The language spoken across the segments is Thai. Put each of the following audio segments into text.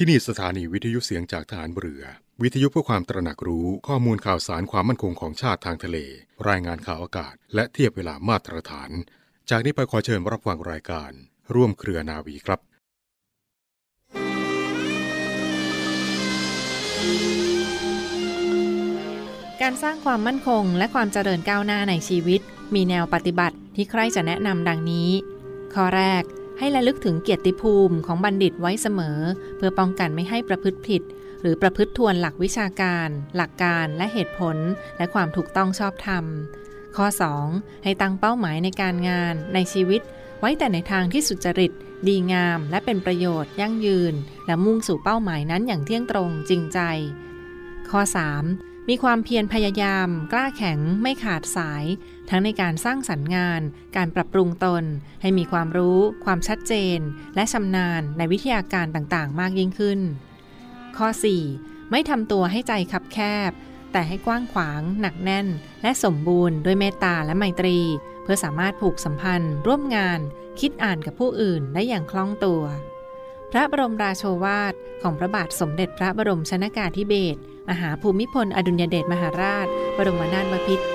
ที่นี่สถานีวิทยุเสียงจากทหารเรือวิทยุเพื่อความตระหนักรู้ข้อมูลข่าวสารความมั่นคงของชาติทางทะเลรายงานข่าวอากาศและเทียบเวลามาตรฐานจากนี้ไปขอเชิญรับฟังรายการร่วมเครือนาวีครับการสร้างความมั่นคงและความเจริญก้าวหน้าในชีวิตมีแนวปฏิบัติที่ใครจะแนะนำดังนี้ข้อแรกให้ระลึกถึงเกียรติภูมิของบัณฑิตไว้เสมอเพื่อป้องกันไม่ให้ประพฤติผิดหรือประพฤติทวนหลักวิชาการหลักการและเหตุผลและความถูกต้องชอบธรรมข้อ2ให้ตั้งเป้าหมายในการงานในชีวิตไว้แต่ในทางที่สุจริตดีงามและเป็นประโยชน์ยั่งยืนและมุ่งสู่เป้าหมายนั้นอย่างเที่ยงตรงจริงใจข้อ3มีความเพียรพยายามกล้าแข็งไม่ขาดสายทั้งในการสร้างสรรค์งานการปรับปรุงตนให้มีความรู้ความชัดเจนและชำนาญในวิทยาการต่างๆมากยิ่งขึ้นข้อ4ไม่ทำตัวให้ใจคับแคบแต่ให้กว้างขวางหนักแน่นและสมบูรณ์ด้วยเมตตาและไมตรีเพื่อสามารถผูกสัมพันธ์ร่วมงานคิดอ่านกับผู้อื่นได้อย่างคล่องตัวพระบรมราโชวาทของพระบาทสมเด็จพระบรมชนกาธิเบศรมหาภูมิพลอดุลยเดชมหาราชบรมนาถบพิตร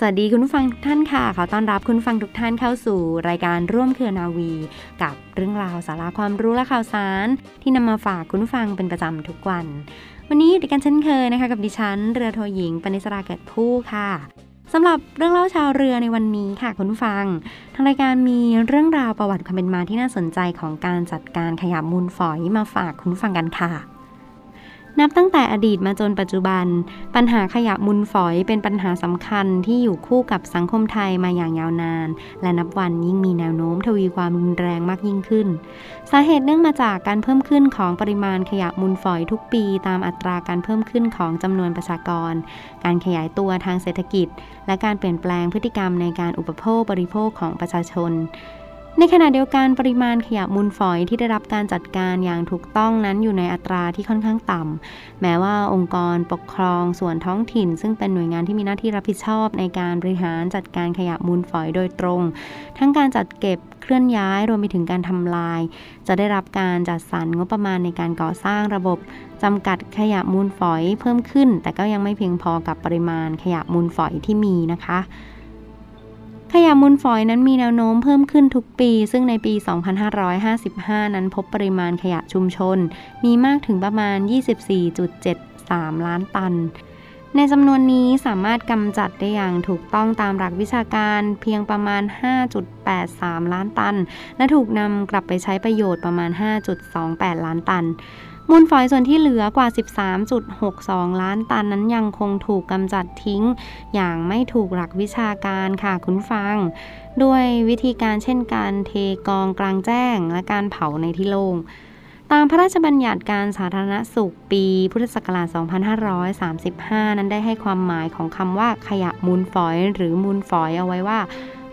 สวัสดีคุณผู้ฟังทุกท่านค่ะขอต้อนรับคุณผู้ฟังทุกท่านเข้าสู่รายการร่วมเครือนาวีกับเรื่องราวสาระความรู้และข่าวสารที่นำมาฝากคุณผู้ฟังเป็นประจำทุกวันวันนี้ด้วยกันเช่นเคยนะคะกับดิฉันเรือโทหญิงปณิสราเกิดผู้ค่ะสำหรับเรื่องเล่าชาวเรือในวันนี้ค่ะคุณผู้ฟังทางรายการมีเรื่องราวประวัติความเป็นมาที่น่าสนใจของการจัดการขยะมูลฝอยมาฝากคุณผู้ฟังกันค่ะนับตั้งแต่อดีตมาจนปัจจุบันปัญหาขยะมูลฝอยเป็นปัญหาสำคัญที่อยู่คู่กับสังคมไทยมาอย่างยาวนานและนับวันยิ่งมีแนวโน้มทวีความรุนแรงมากยิ่งขึ้นสาเหตุเนื่องมาจากการเพิ่มขึ้นของปริมาณขยะมูลฝอยทุกปีตามอัตราการเพิ่มขึ้นของจำนวนประชากรการขยายตัวทางเศรษฐกิจและการเปลี่ยนแปลงพฤติกรรมในการอุปโภคบริโภคของประชาชนในขณะเดียวกันปริมาณขยะมูลฝอยที่ได้รับการจัดการอย่างถูกต้องนั้นอยู่ในอัตราที่ค่อนข้างต่ำแม้ว่าองค์กรปกครองส่วนท้องถิ่นซึ่งเป็นหน่วยงานที่มีหน้าที่รับผิดชอบในการบริหารจัดการขยะมูลฝอยโดยตรงทั้งการจัดเก็บเคลื่อนย้ายรวมไปถึงการทำลายจะได้รับการจัดสรรงบประมาณในการก่อสร้างระบบจำกัดขยะมูลฝอยเพิ่มขึ้นแต่ก็ยังไม่เพียงพอกับปริมาณขยะมูลฝอยที่มีนะคะขยะมูลฝอยนั้นมีแนวโน้มเพิ่มขึ้นทุกปีซึ่งในปี 2555 นั้นพบปริมาณขยะชุมชนมีมากถึงประมาณ 24.73 ล้านตันในจำนวนนี้สามารถกำจัดได้อย่างถูกต้องตามหลักวิชาการเพียงประมาณ 5.83 ล้านตันและถูกนำกลับไปใช้ประโยชน์ประมาณ 5.28 ล้านตันมูลฝอยส่วนที่เหลือกว่า 13.62 ล้านตันนั้นยังคงถูกกำจัดทิ้งอย่างไม่ถูกหลักวิชาการค่ะคุณฟังด้วยวิธีการเช่นการเทกองกลางแจ้งและการเผาในที่โล่งตามพระราชบัญญัติการสาธารณสุขปีพุทธศักราช 2535 นั้นได้ให้ความหมายของคำว่าขยะมูลฝอยหรือมูลฝอยเอาไว้ว่า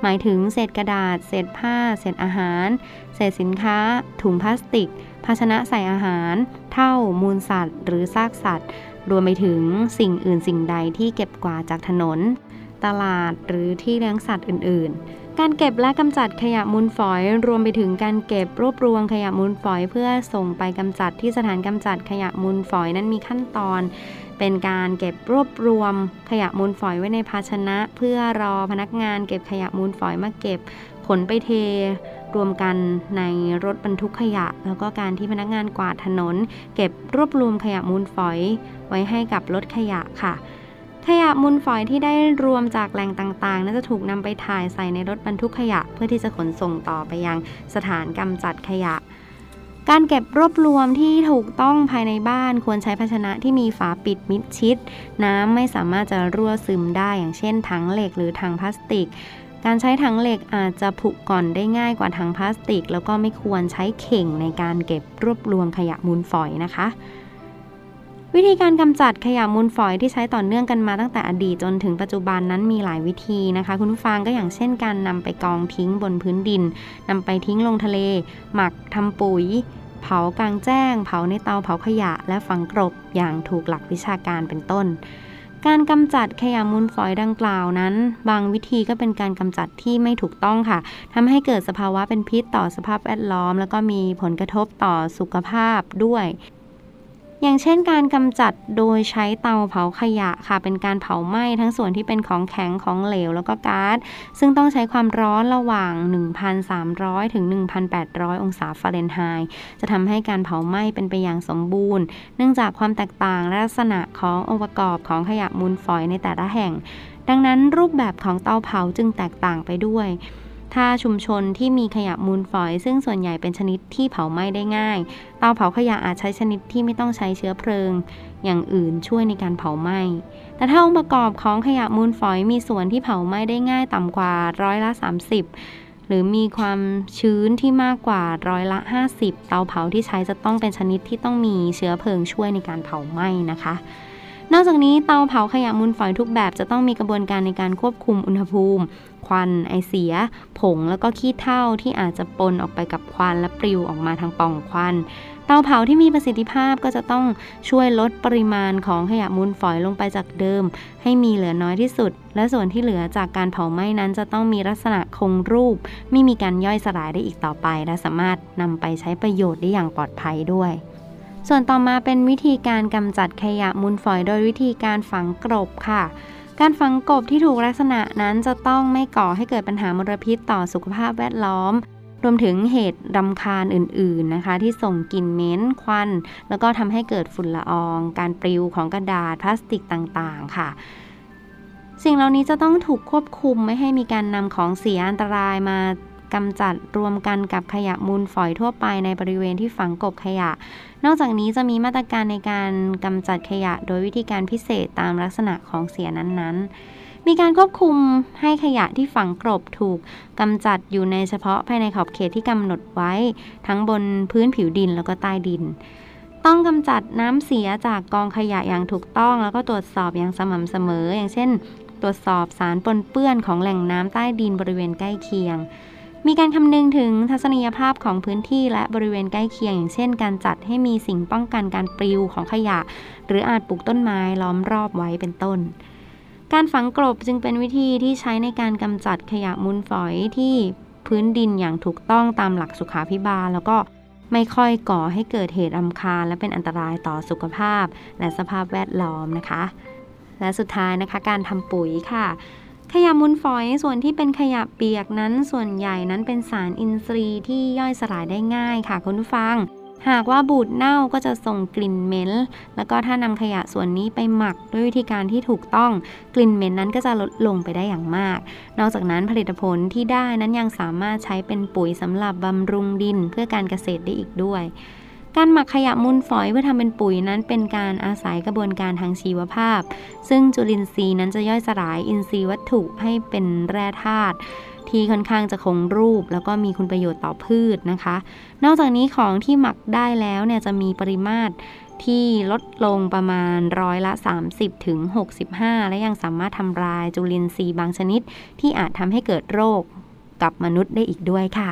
หมายถึงเศษกระดาษเศษผ้าเศษอาหารเศษสินค้าถุงพลาสติกภาชนะใส่อาหารเท่ามูลสัตว์หรือซากสัตว์รวมไปถึงสิ่งอื่นสิ่งใดที่เก็บกวาดจากถนนตลาดหรือที่เลี้ยงสัตว์อื่นๆการเก็บและกำจัดขยะมูลฝอยรวมไปถึงการเก็บรวบรวมขยะมูลฝอยเพื่อส่งไปกำจัดที่สถานกำจัดขยะมูลฝอยนั้นมีขั้นตอนเป็นการเก็บรวบรวมขยะมูลฝอยไว้ในภาชนะเพื่อรอพนักงานเก็บขยะมูลฝอยมาเก็บขนไปเทรวมกันในรถบรรทุกขยะแล้วก็การที่พนักงานกวาดถนนเก็บรวบรวมขยะมูลฝอยไว้ให้กับรถขยะค่ะขยะมูลฝอยที่ได้รวมจากแหล่งต่างๆนั้นจะถูกนำไปถ่ายใส่ในรถบรรทุกขยะเพื่อที่จะขนส่งต่อไปยังสถานกำจัดขยะการเก็บรวบรวมที่ถูกต้องภายในบ้านควรใช้ภาชนะที่มีฝาปิดมิดชิดน้ำไม่สามารถจะรั่วซึมได้อย่างเช่นถังเหล็กหรือถังพลาสติก การใช้ถังเหล็กอาจจะผุก่อนได้ง่ายกว่าถังพลาสติกแล้วก็ไม่ควรใช้เข่งในการเก็บรวบรวมขยะมูลฝอยนะคะวิธีการกำจัดขยะมูลฝอยที่ใช้ต่อเนื่องกันมาตั้งแต่อดีตจนถึงปัจจุบันนั้นมีหลายวิธีนะคะคุณผู้ฟังก็อย่างเช่นการนำไปกองทิ้งบนพื้นดินนำไปทิ้งลงทะเลหมักทำปุ๋ยเผากลางแจ้งเผาในเตาเผาขยะและฝังกลบอย่างถูกหลักวิชาการเป็นต้นการกำจัดขยะมูลฝอยดังกล่าวนั้นบางวิธีก็เป็นการกำจัดที่ไม่ถูกต้องค่ะทำให้เกิดสภาวะเป็นพิษต่อสภาพแวดล้อมแล้วก็มีผลกระทบต่อสุขภาพด้วยอย่างเช่นการกำจัดโดยใช้เตาเผาขยะค่ะเป็นการเผาไหม้ทั้งส่วนที่เป็นของแข็งของเหลวแล้วก็ก๊าซซึ่งต้องใช้ความร้อนระหว่าง 1,300 ถึง 1,800 องศาฟาเรนไฮต์จะทำให้การเผาไหม้เป็นไปอย่างสมบูรณ์เนื่องจากความแตกต่างและลักษณะขององค์ประกอบของขยะมูลฝอยในแต่ละแห่งดังนั้นรูปแบบของเตาเผาจึงแตกต่างไปด้วยถ้าชุมชนที่มีขยะมูลฝอยซึ่งส่วนใหญ่เป็นชนิดที่เผาไหม้ได้ง่ายเตาเผาขยะอาจใช้ชนิดที่ไม่ต้องใช้เชื้อเพลิงอย่างอื่นช่วยในการเผาไหม้แต่ถ้าองค์ประกอบของขยะมูลฝอยมีส่วนที่เผาไหม้ได้ง่ายต่ำกว่า30%หรือมีความชื้นที่มากกว่า50%เตาเผาที่ใช้จะต้องเป็นชนิดที่ต้องมีเชื้อเพลิงช่วยในการเผาไหม้นะคะนอกจากนี้เตาเผาขยะมูลฝอยทุกแบบจะต้องมีกระบวนการในการควบคุมอุณหภูมิควันไอเสียผงแล้วก็ขี้เถ้าที่อาจจะปนออกไปกับควันและปลิวออกมาทางปล่องควันเตาเผาที่มีประสิทธิภาพก็จะต้องช่วยลดปริมาณของขยะมูลฝอยลงไปจากเดิมให้มีเหลือน้อยที่สุดและส่วนที่เหลือจากการเผาไหม้นั้นจะต้องมีลักษณะคงรูปไม่มีการย่อยสลายได้อีกต่อไปและสามารถนำไปใช้ประโยชน์ได้อย่างปลอดภัยด้วยส่วนต่อมาเป็นวิธีการกำจัดขยะมูลฝอยโดยวิธีการฝังกลบค่ะการฝังกลบที่ถูกลักษณะนั้นจะต้องไม่ก่อให้เกิดปัญหามลพิษต่อสุขภาพแวดล้อมรวมถึงเหตุรำคาญอื่นๆนะคะที่ส่งกลิ่นเหม็นควันแล้วก็ทำให้เกิดฝุ่นละอองการปลิวของกระดาษพลาสติกต่างๆค่ะสิ่งเหล่านี้จะต้องถูกควบคุมไม่ให้มีการนำของเสียอันตรายมากำจัดรวมกันกับขยะมูลฝอยทั่วไปในบริเวณที่ฝังกลบขยะนอกจากนี้จะมีมาตรการในการกำจัดขยะโดยวิธีการพิเศษตามลักษณะของเสียนั้นๆมีการควบคุมให้ขยะที่ฝังกลบถูกกำจัดอยู่ในเฉพาะภายในขอบเขตที่กำหนดไว้ทั้งบนพื้นผิวดินแล้วก็ใต้ดินต้องกำจัดน้ำเสียจากกองขยะอย่างถูกต้องแล้วก็ตรวจสอบอย่างสม่ำเสมออย่างเช่นตรวจสอบสารปนเปื้อนของแหล่งน้ำใต้ดินบริเวณใกล้เคียงมีการคำนึงถึงทัศนียภาพของพื้นที่และบริเวณใกล้เคียงอย่างเช่นการจัดให้มีสิ่งป้องกันการปลิวของขยะหรืออาจปลูกต้นไม้ล้อมรอบไว้เป็นต้นการฝังกลบจึงเป็นวิธีที่ใช้ในการกำจัดขยะมูลฝอยที่พื้นดินอย่างถูกต้องตามหลักสุขาภิบาลแล้วก็ไม่ค่อยก่อให้เกิดเหตุรำคาญและเป็นอันตรายต่อสุขภาพและสภาพแวดล้อมนะคะและสุดท้ายนะคะการทำปุ๋ยค่ะขยะมูลฝอยส่วนที่เป็นขยะเปียกนั้นส่วนใหญ่นั้นเป็นสารอินทรีย์ที่ย่อยสลายได้ง่ายค่ะคุณผู้ฟังหากว่าบูดเน่าก็จะส่งกลิ่นเหม็นแล้วก็ถ้านำขยะส่วนนี้ไปหมักด้วยวิธีการที่ถูกต้องกลิ่นเหม็นนั้นก็จะลดลงไปได้อย่างมากนอกจากนั้นผลิตผลที่ได้นั้นยังสามารถใช้เป็นปุ๋ยสำหรับบำรุงดินเพื่อการเกษตรได้อีกด้วยการหมักขยะมูลฝอยเพื่อทำเป็นปุ๋ยนั้นเป็นการอาศัยกระบวนการทางชีวภาพซึ่งจุลินทรีย์นั้นจะย่อยสลายอินทรีย์วัตถุให้เป็นแร่ธาตุที่ค่อนข้างจะคงรูปแล้วก็มีคุณประโยชน์ต่อพืชนะคะนอกจากนี้ของที่หมักได้แล้วเนี่ยจะมีปริมาตรที่ลดลงประมาณ30% ถึง 65% และยังสามารถทำลายจุลินทรีย์บางชนิดที่อาจทำให้เกิดโรคกับมนุษย์ได้อีกด้วยค่ะ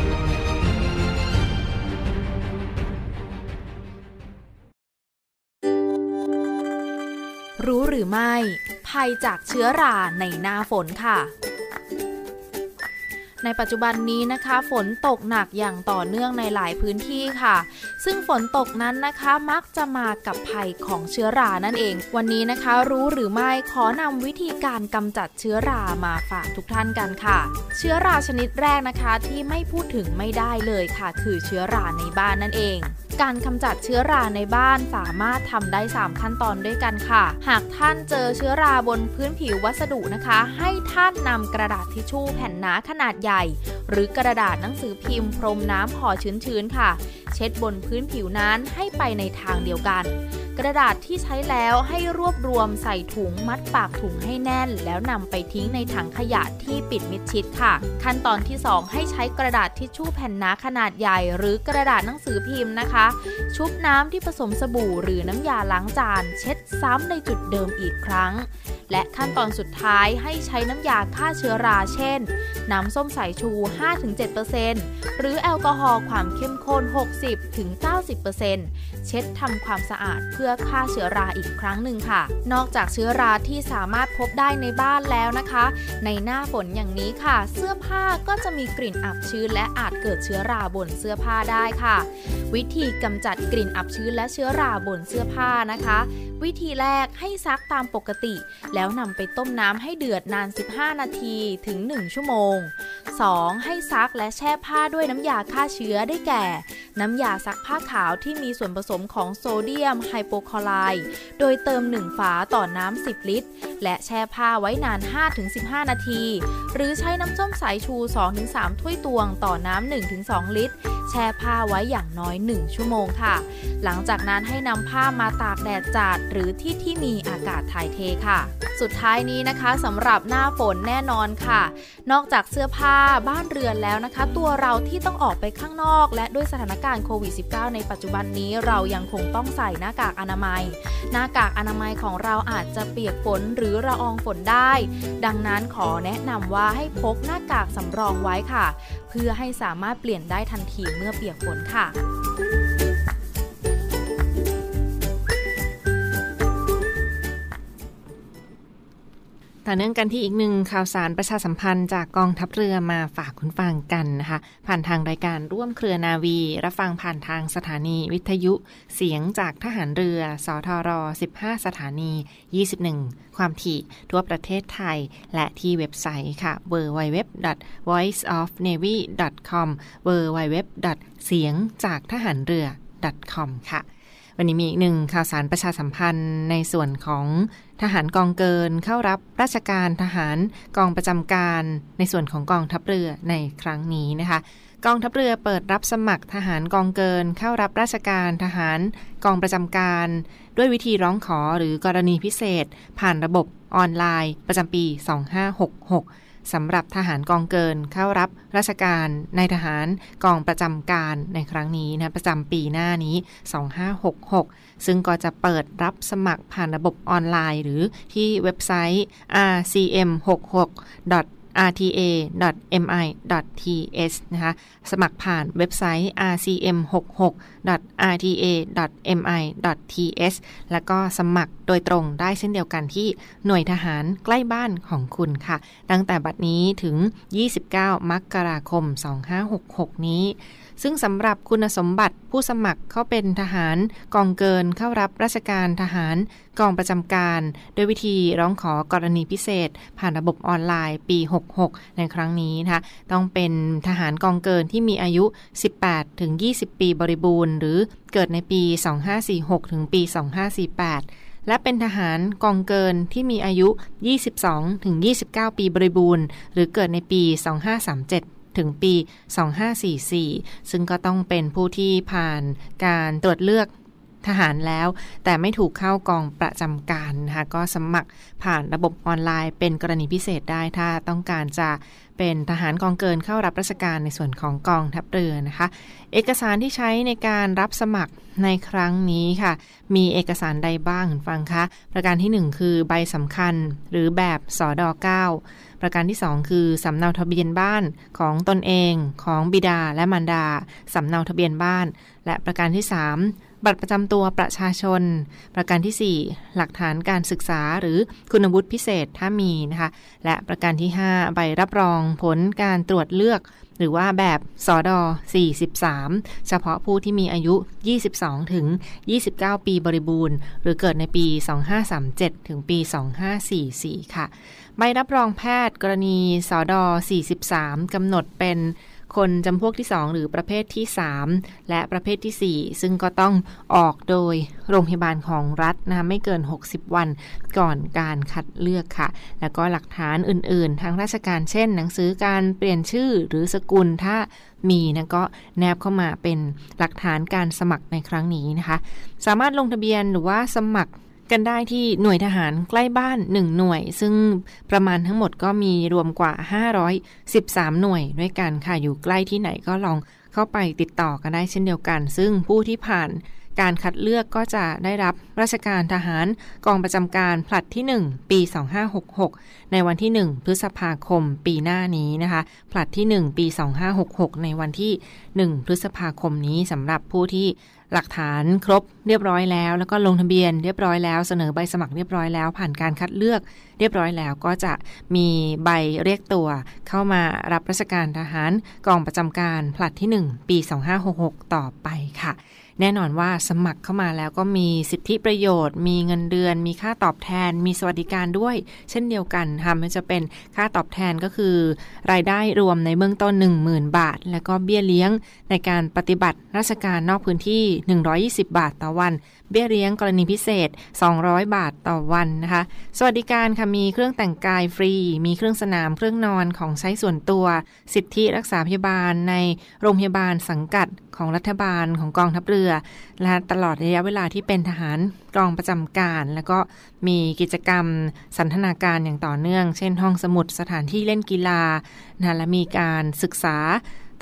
024754584 รู้หรือไม่ภัยจากเชื้อราในหน้าฝนค่ะในปัจจุบันนี้นะคะฝนตกหนักอย่างต่อเนื่องในหลายพื้นที่ค่ะซึ่งฝนตกนั้นนะคะมักจะมากับภัยของเชื้อรานั่นเองวันนี้นะคะรู้หรือไม่ขอนำวิธีการกำจัดเชื้อรามาฝากทุกท่านกันค่ะเชื้อราชนิดแรกนะคะที่ไม่พูดถึงไม่ได้เลยค่ะคือเชื้อราในบ้านนั่นเองการกำจัดเชื้อราในบ้านสามารถทำได้3ขั้นตอนด้วยกันค่ะหากท่านเจอเชื้อราบนพื้นผิววัสดุนะคะให้ท่านนำกระดาษทิชชู่แผ่นหนาขนาดใหญ่หรือกระดาษหนังสือพิมพ์พรมน้ำห่อชื้นๆค่ะเช็ดบนพื้นผิวนั้นให้ไปในทางเดียวกันกระดาษที่ใช้แล้วให้รวบรวมใส่ถุงมัดปากถุงให้แน่นแล้วนำไปทิ้งในถังขยะที่ปิดมิดชิดค่ะขั้นตอนที่2ให้ใช้กระดาษทิชชู่แผ่นหนาขนาดใหญ่หรือกระดาษหนังสือพิมพ์นะคะชุบน้ำที่ผสมสบู่หรือน้ำยาล้างจานเช็ดซ้ำในจุดเดิมอีกครั้งและขั้นตอนสุดท้ายให้ใช้น้ำยาฆ่าเชื้อราเช่นน้ำส้มสายชู 5-7% หรือแอลกอฮอล์ความเข้มข้น 60-90% เช็ดทำความสะอาดเพื่อฆ่าเชื้อราอีกครั้งหนึ่งค่ะนอกจากเชื้อราที่สามารถพบได้ในบ้านแล้วนะคะในหน้าฝนอย่างนี้ค่ะเสื้อผ้าก็จะมีกลิ่นอับชื้นและอาจเกิดเชื้อราบนเสื้อผ้าได้ค่ะวิธีกำจัดกลิ่นอับชื้นและเชื้อราบนเสื้อผ้านะคะวิธีแรกให้ซักตามปกติแล้วนำไปต้มน้ำให้เดือดนาน15นาทีถึง1ชั่วโมง2ให้ซักและแช่ผ้าด้วยน้ำยาฆ่าเชื้อได้แก่น้ำยาซักผ้าขาวที่มีส่วนผสมของโซเดียมไฮโปคลอไรด์โดยเติม1ฝาต่อน้ำ10ลิตรและแช่ผ้าไว้นาน 5-15 นาทีหรือใช้น้ำส้มสายชู 2-3 ถ้วยตวงต่อน้ำ 1-2 ลิตรแช่ผ้าไว้อย่างน้อย1ชั่วโมงค่ะหลังจากนั้นให้นำผ้ามาตากแดดจัดหรือที่ที่มีอากาศถ่ายเทค่ะสุดท้ายนี้นะคะสำหรับหน้าฝนแน่นอนค่ะนอกจากเสื้อผ้าบ้านเรือนแล้วนะคะตัวเราที่ต้องออกไปข้างนอกและด้วยสถานการณ์โควิด -19 ในปัจจุบันนี้เรายังคงต้องใส่หน้ากากอนามัยหน้ากากอนามัยของเราอาจจะเปียกฝนหรือละอองฝนได้ดังนั้นขอแนะนำว่าให้พกหน้ากากสำรองไว้ค่ะเพื่อให้สามารถเปลี่ยนได้ทันทีเมื่อเปียกฝนค่ะต่อเนื่องกันที่อีกหนึ่งข่าวสารประชาสัมพันธ์จากกองทัพเรือมาฝากคุณฟังกันนะคะผ่านทางรายการร่วมเครือนาวีรับฟังผ่านทางสถานีวิทยุเสียงจากทหารเรือสทร15สถานี21ความถี่ทั่วประเทศไทยและที่เว็บไซต์ค่ะ www.voiceofnavy.com www.siengjaktahanreu.com ค่ะวันนี้มีอีกหนึ่งข่าวสารประชาสัมพันธ์ในส่วนของทหารกองเกินเข้ารับราชการทหารกองประจำการในส่วนของกองทัพเรือในครั้งนี้นะคะกองทัพเรือเปิดรับสมัครทหารกองเกินเข้ารับราชการทหารกองประจำการด้วยวิธีร้องขอหรือกรณีพิเศษผ่านระบบออนไลน์ประจำปี2566สำหรับทหารกองเกินเข้ารับราชการในทหารกองประจำการในครั้งนี้นะประจำปีหน้านี้2566ซึ่งก็จะเปิดรับสมัครผ่านระบบออนไลน์หรือที่เว็บไซต์ rcm66.rta.mi.th นะคะสมัครผ่านเว็บไซต์ rcm66.rta.mi.th แล้วก็สมัครโดยตรงได้เช่นเดียวกันที่หน่วยทหารใกล้บ้านของคุณค่ะตั้งแต่บัดนี้ถึง29มกราคม2566นี้ซึ่งสำหรับคุณสมบัติผู้สมัครเข้าเป็นทหารกองเกินเข้ารับราชการทหารกองประจำการด้วยวิธีร้องขอกรณีพิเศษผ่านระบบออนไลน์ปี66ในครั้งนี้นะคะต้องเป็นทหารกองเกินที่มีอายุ 18-20 ปีบริบูรณ์หรือเกิดในปี2546ถึงปี2548และเป็นทหารกองเกินที่มีอายุ 22-29 ปีบริบูรณ์หรือเกิดในปี2537ถึงปี2544ซึ่งก็ต้องเป็นผู้ที่ผ่านการตรวจเลือกทหารแล้วแต่ไม่ถูกเข้ากองประจำการนะคะก็สมัครผ่านระบบออนไลน์เป็นกรณีพิเศษได้ถ้าต้องการจะเป็นทหารกองเกินเข้ารับราชการในส่วนของกองทัพเรือนะคะเอกสารที่ใช้ในการรับสมัครในครั้งนี้ค่ะมีเอกสารใดบ้างฟังคะประการที่1คือใบสำคัญหรือแบบสด.9 ประการที่2คือสำเนาทะเบียนบ้านของตนเองของบิดาและมารดาสำเนาทะเบียนบ้านและประการที่3 บัตรประจำตัวประชาชนประการที่4หลักฐานการศึกษาหรือคุณวุฒิพิเศษถ้ามีนะคะและประการที่5ใบรับรองผลการตรวจเลือกหรือว่าแบบสด43เฉพาะผู้ที่มีอายุ 22-29 ปีบริบูรณ์หรือเกิดในปี 2537 ถึงปี 2544 ค่ะใบรับรองแพทย์กรณีสด43กำหนดเป็นคนจำพวกที่2หรือประเภทที่3และประเภทที่4ซึ่งก็ต้องออกโดยโรงพยาบาลของรัฐนะคะไม่เกิน60วันก่อนการคัดเลือกค่ะแล้วก็หลักฐานอื่นๆทางราชการเช่นหนังสือการเปลี่ยนชื่อหรือสกุลถ้ามีนะก็แนบเข้ามาเป็นหลักฐานการสมัครในครั้งนี้นะคะสามารถลงทะเบียนหรือว่าสมัครกันได้ที่หน่วยทหารใกล้บ้าน1หน่วยซึ่งประมาณทั้งหมดก็มีรวมกว่า513หน่วยด้วยกันค่ะอยู่ใกล้ที่ไหนก็ลองเข้าไปติดต่อกันได้เช่นเดียวกันซึ่งผู้ที่ผ่านการคัดเลือกก็จะได้รับราชการทหารกองประจำการผลัดที่1ปี2566ในวันที่1พฤษภาคมปีหน้านี้นะคะผลัดที่1ปี2566ในวันที่1พฤษภาคมนี้สำหรับผู้ที่หลักฐานครบเรียบร้อยแล้วแล้วก็ลงทะเบียนเรียบร้อยแล้วเสนอใบสมัครเรียบร้อยแล้วผ่านการคัดเลือกเรียบร้อยแล้วก็จะมีใบเรียกตัวเข้ามารับราชการทหารกองประจำการผลัดที่1ปี2566ต่อไปค่ะแน่นอนว่าสมัครเข้ามาแล้วก็มีสิทธิประโยชน์มีเงินเดือนมีค่าตอบแทนมีสวัสดิการด้วยเช่นเดียวกันค่ะมันจะเป็นค่าตอบแทนก็คือรายได้รวมในเบื้องต้น 10,000 บาทแล้วก็เบี้ยเลี้ยงในการปฏิบัติราชการนอกพื้นที่120 บาทต่อวันเบี้ยเลี้ยงกรณีพิเศษ200 บาทต่อวันนะคะสวัสดิการค่ะมีเครื่องแต่งกายฟรีมีเครื่องสนามเครื่องนอนของใช้ส่วนตัวสิทธิรักษาพยาบาลในโรงพยาบาลสังกัดของรัฐบาลของกองทัพเรือและตลอดระยะเวลาที่เป็นทหารกองประจำการแล้วก็มีกิจกรรมสันทนาการอย่างต่อเนื่องเช่นห้องสมุดสถานที่เล่นกีฬานะและมีการศึกษา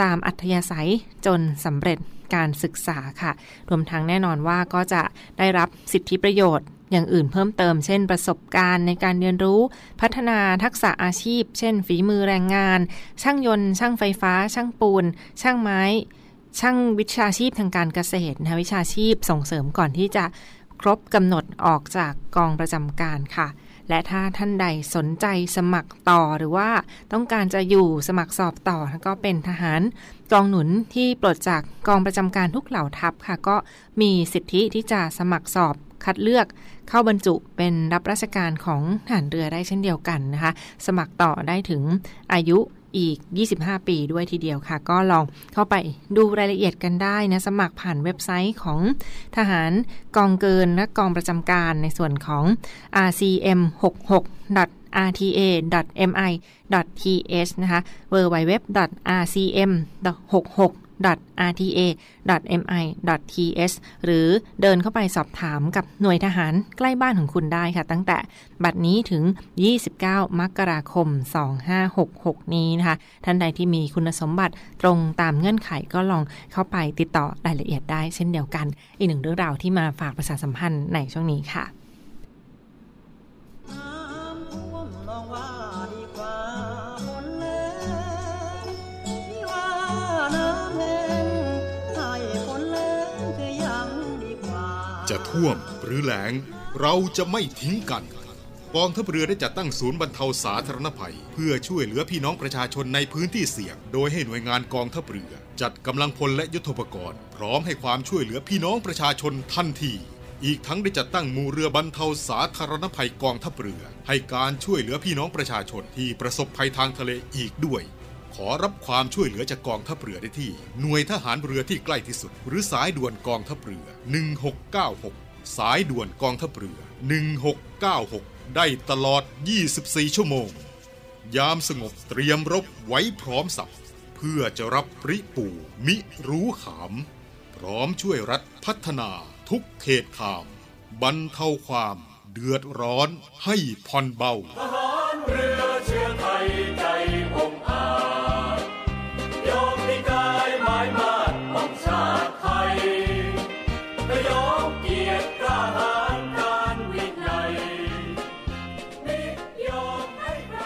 ตามอัธยาศัยจนสำเร็จการศึกษาค่ะรวมทั้งแน่นอนว่าก็จะได้รับสิทธิประโยชน์อย่างอื่นเพิ่มเติมเช่นประสบการณ์ในการเรียนรู้พัฒนาทักษะอาชีพเช่นฝีมือแรงงานช่างยนต์ช่างไฟฟ้าช่างปูนช่างไม้ช่างวิชาชีพทางการเกษตรนะวิชาชีพส่งเสริมก่อนที่จะครบกำหนดออกจากกองประจำการค่ะและถ้าท่านใดสนใจสมัครต่อหรือว่าต้องการจะอยู่สมัครสอบต่อก็เป็นทหารกองหนุนที่ปลดจากกองประจำการทุกเหล่าทัพค่ะก็มีสิทธิที่จะสมัครสอบคัดเลือกเข้าบรรจุเป็นรับราชการของทหารเรือได้เช่นเดียวกันนะคะสมัครต่อได้ถึงอายุอีก25ปีด้วยทีเดียวค่ะก็ลองเข้าไปดูรายละเอียดกันได้นะสมัครผ่านเว็บไซต์ของทหารกองเกินและกองประจำการในส่วนของ rcm66.rta.mi.th นะคะ www.rcm66.rta.mi.th หรือเดินเข้าไปสอบถามกับหน่วยทหารใกล้บ้านของคุณได้ค่ะตั้งแต่บัดนี้ถึง29มกราคม2566นี้นะคะท่านใดที่มีคุณสมบัติตรงตามเงื่อนไขก็ลองเข้าไปติดต่อรายละเอียดได้เช่นเดียวกันอีกหนึ่งเรื่องราวที่มาฝากประชาสัมพันธ์ในช่วงนี้ค่ะจะท่วมหรือแล้งเราจะไม่ทิ้งกันกองทัพเรือได้จัดตั้งศูนย์บรรเทาสาธารณภัยเพื่อช่วยเหลือพี่น้องประชาชนในพื้นที่เสี่ยงโดยให้หน่วยงานกองทัพเรือจัดกำลังพลและยุทโธปกรณ์พร้อมให้ความช่วยเหลือพี่น้องประชาชนทันทีอีกทั้งได้จัดตั้งหมู่เรือบรรเทาสาธารณภัยกองทัพเรือให้การช่วยเหลือพี่น้องประชาชนที่ประสบภัยทางทะเลอีกด้วยขอรับความช่วยเหลือจากกองทัพเรือได้ที่หน่วยทหารเรือที่ใกล้ที่สุดหรือสายด่วนกองทัพเรือ1696สายด่วนกองทัพเรือ1696ได้ตลอด24ชั่วโมงยามสงบเตรียมรบไว้พร้อมสับเพื่อจะรับปริปูมิรู้ขามพร้อมช่วยรัฐพัฒนาทุกเขตขามบรรเทาความเดือดร้อนให้ผ่อนเบาทหารเรือเชื้อไทยใจองอาจยอมให้กายหมายมาดของชาติไทยและยอมเกียรติทหารการวินัยไม่ยอมให้ใคร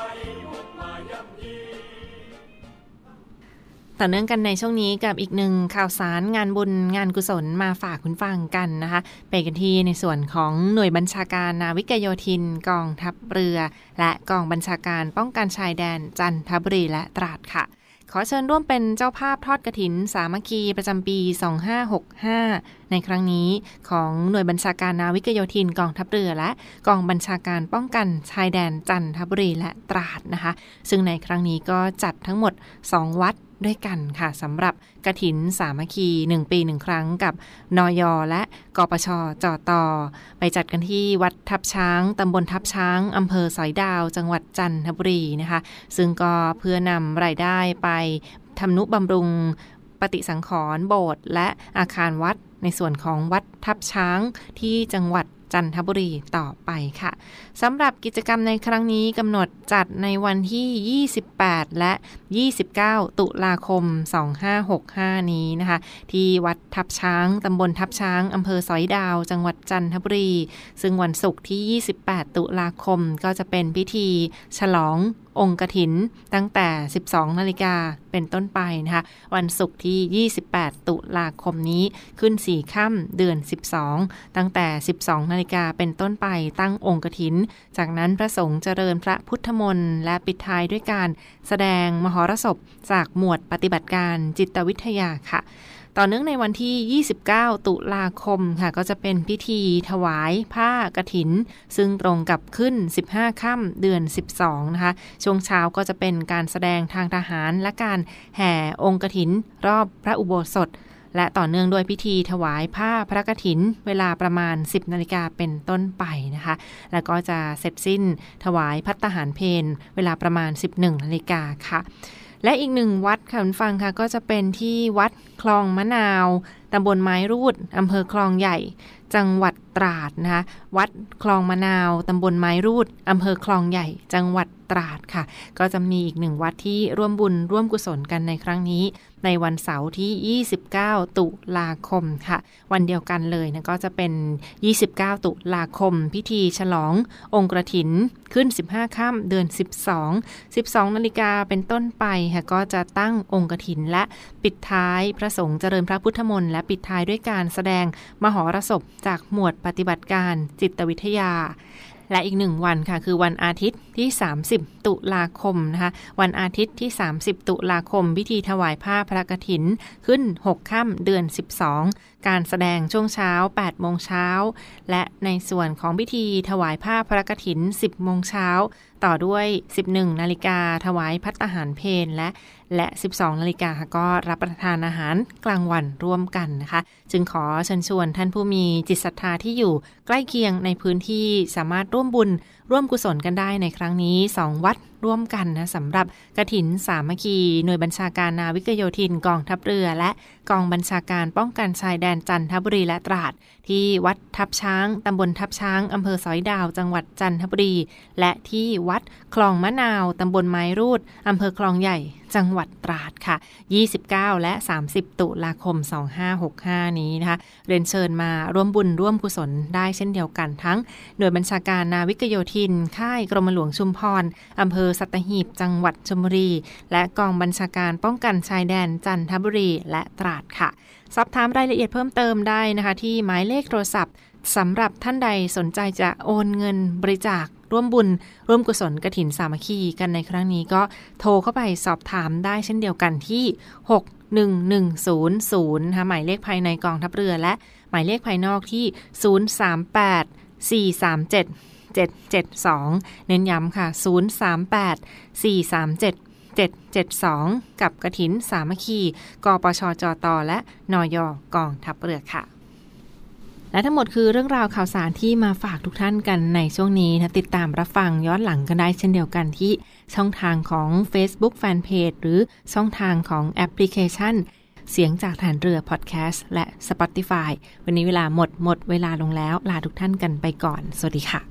บุกมาย่ำยี ต่อเนื่องกันในช่วงนี้กับอีกหนึ่งข่าวสารงานบุญงานกุศลมาฝากคุณฟังกันนะคะไปกันที่ในส่วนของหน่วยบัญชาการนาวิกโยธินกองทัพเรือและกองบัญชาการป้องกันชายแดนจันทบุรีและตราดค่ะขอเชิญร่วมเป็นเจ้าภาพทอดกฐินสามัคคีประจำปี2565ในครั้งนี้ของหน่วยบัญชาการนาวิกโยธินกองทัพเรือและกองบัญชาการป้องกันชายแดนจันทบุรีและตราดนะคะซึ่งในครั้งนี้ก็จัดทั้งหมด2วัดด้วยกันค่ะสำหรับกฐินสามัคคี1ปี1ครั้งกับนย.และกปช.จต.ไปจัดกันที่วัดทับช้างตำบลทับช้างอำเภอสอยดาวจังหวัดจันทบุรีนะคะซึ่งก็เพื่อนำรายได้ไปทำนุบำรุงปฏิสังขรณ์โบสถ์และอาคารวัดในส่วนของวัดทับช้างที่จังหวัดจันทบุรีต่อไปค่ะสำหรับกิจกรรมในครั้งนี้กำหนดจัดในวันที่28และ29ตุลาคม2565นี้นะคะที่วัดทับช้างตำบลทับช้างอำเภอสอยดาวจังหวัดจันทบุรีซึ่งวันศุกร์ที่28ตุลาคมก็จะเป็นพิธีฉลององค์กฐินตั้งแต่ 12 นาฬิกาเป็นต้นไปนะคะวันศุกร์ที่28ตุลาคมนี้ขึ้น4ค่ำเดือน12ตั้งแต่ 12 นาฬิกาเป็นต้นไปตั้งองค์กฐินจากนั้นพระสงฆ์เจริญพระพุทธมนต์และปิดท้ายด้วยการแสดงมหรสพจากหมวดปฏิบัติการจิตวิทยาค่ะต่อเนื่องในวันที่29ตุลาคมค่ะก็จะเป็นพิธีถวายผ้ากฐินซึ่งตรงกับขึ้น15ค่ำเดือน12นะคะช่วงเช้าก็จะเป็นการแสดงทางทหารและการแห่องค์กฐินรอบพระอุโบสถและต่อเนื่องด้วยพิธีถวายผ้าพระกฐินเวลาประมาณ 10 นาฬิกาเป็นต้นไปนะคะแล้วก็จะเสร็จสิ้นถวายภัตตาหารเพลเวลาประมาณ 11 นาฬิกาค่ะและอีกหนึ่งวัดค่ะคุณฟังค่ะก็จะเป็นที่วัดคลองมะนาวตำบลไม้รูดอำเภอคลองใหญ่จังหวัดตราดนะคะวัดคลองมะนาวตำบลไม้รูดอำเภอคลองใหญ่จังหวัดตราดค่ะก็จะมีอีกหนึ่งวัดที่ร่วมบุญร่วมกุศลกันในครั้งนี้ในวันเสาร์ที่29ตุลาคมค่ะวันเดียวกันเลยนะก็จะเป็น29ตุลาคมพิธีฉลององค์กฐินขึ้น15ค่ำเดือน12 นาฬิกาเป็นต้นไปค่ะก็จะตั้งองค์กฐินและปิดท้ายพระสงฆ์เจริญพระพุทธมนต์และปิดท้ายด้วยการแสดงมหรสพจากหมวดปฏิบัติการจิตวิทยาและอีกหนึ่งวันค่ะคือวันอาทิตย์ที่30ตุลาคมนะคะวันอาทิตย์ที่30ตุลาคมพิธีถวายผ้าพระกฐินขึ้น6ค่ำเดือน12การแสดงช่วงเช้า 8:00 น.และในส่วนของพิธีถวายผ้าพระกฐิน 10:00 น.ต่อด้วย 11 นาฬิกาถวายภัตตาหารเพลและ 12 นาฬิกาก็รับประทานอาหารกลางวันร่วมกันนะคะจึงขอเชิญชวนท่านผู้มีจิตศรัทธาที่อยู่ใกล้เคียงในพื้นที่สามารถร่วมบุญร่วมกุศลกันได้ในครั้งนี้2วัดร่วมกันนะสำหรับกฐินสามัคคีหน่วยบัญชาการนาวิกโยธินกองทัพเรือและกองบัญชาการป้องกันชายแดนจันทบุรีและตราดที่วัดทับช้างตำบลทับช้างอำเภอสอยดาวจังหวัดจันทบุรีและที่วัดคลองมะนาวตำบลไม้รูดอำเภอคลองใหญ่จังหวัดตราดค่ะ29และ30ตุลาคม2565นี้นะคะเรียนเชิญมาร่วมบุญร่วมกุศลได้เช่นเดียวกันทั้งหน่วยบัญชาการนาวิกโยธินค่ายกรมหลวงชุมพรอำเภอสัตหีบจังหวัดชลบุรีและกองบัญชาการป้องกันชายแดนจันทบุรีและตราดค่ะสอบถามรายละเอียดเพิ่มเติมได้นะคะที่หมายเลขโทรศัพท์สำหรับท่านใดสนใจจะโอนเงินบริจาคร่วมบุญร่วมกุศลกฐินสามัคคีกันในครั้งนี้ก็โทรเข้าไปสอบถามได้เช่นเดียวกันที่61100นะคะหมายเลขภายในกองทัพเรือและหมายเลขภายนอกที่038437772เน้นย้ำค่ะ038437772กับกฐินสามัคคีกปชจตและนยกองทัพเรือค่ะและทั้งหมดคือเรื่องราวข่าวสารที่มาฝากทุกท่านกันในช่วงนี้นะติดตามรับฟังย้อนหลังกันได้เช่นเดียวกันที่ช่องทางของ Facebook Fanpage หรือช่องทางของแอปพลิเคชันเสียงจากฐานเรือพอดแคสต์และ Spotify วันนี้เวลาหมดเวลาลงแล้วลาทุกท่านกันไปก่อนสวัสดีค่ะ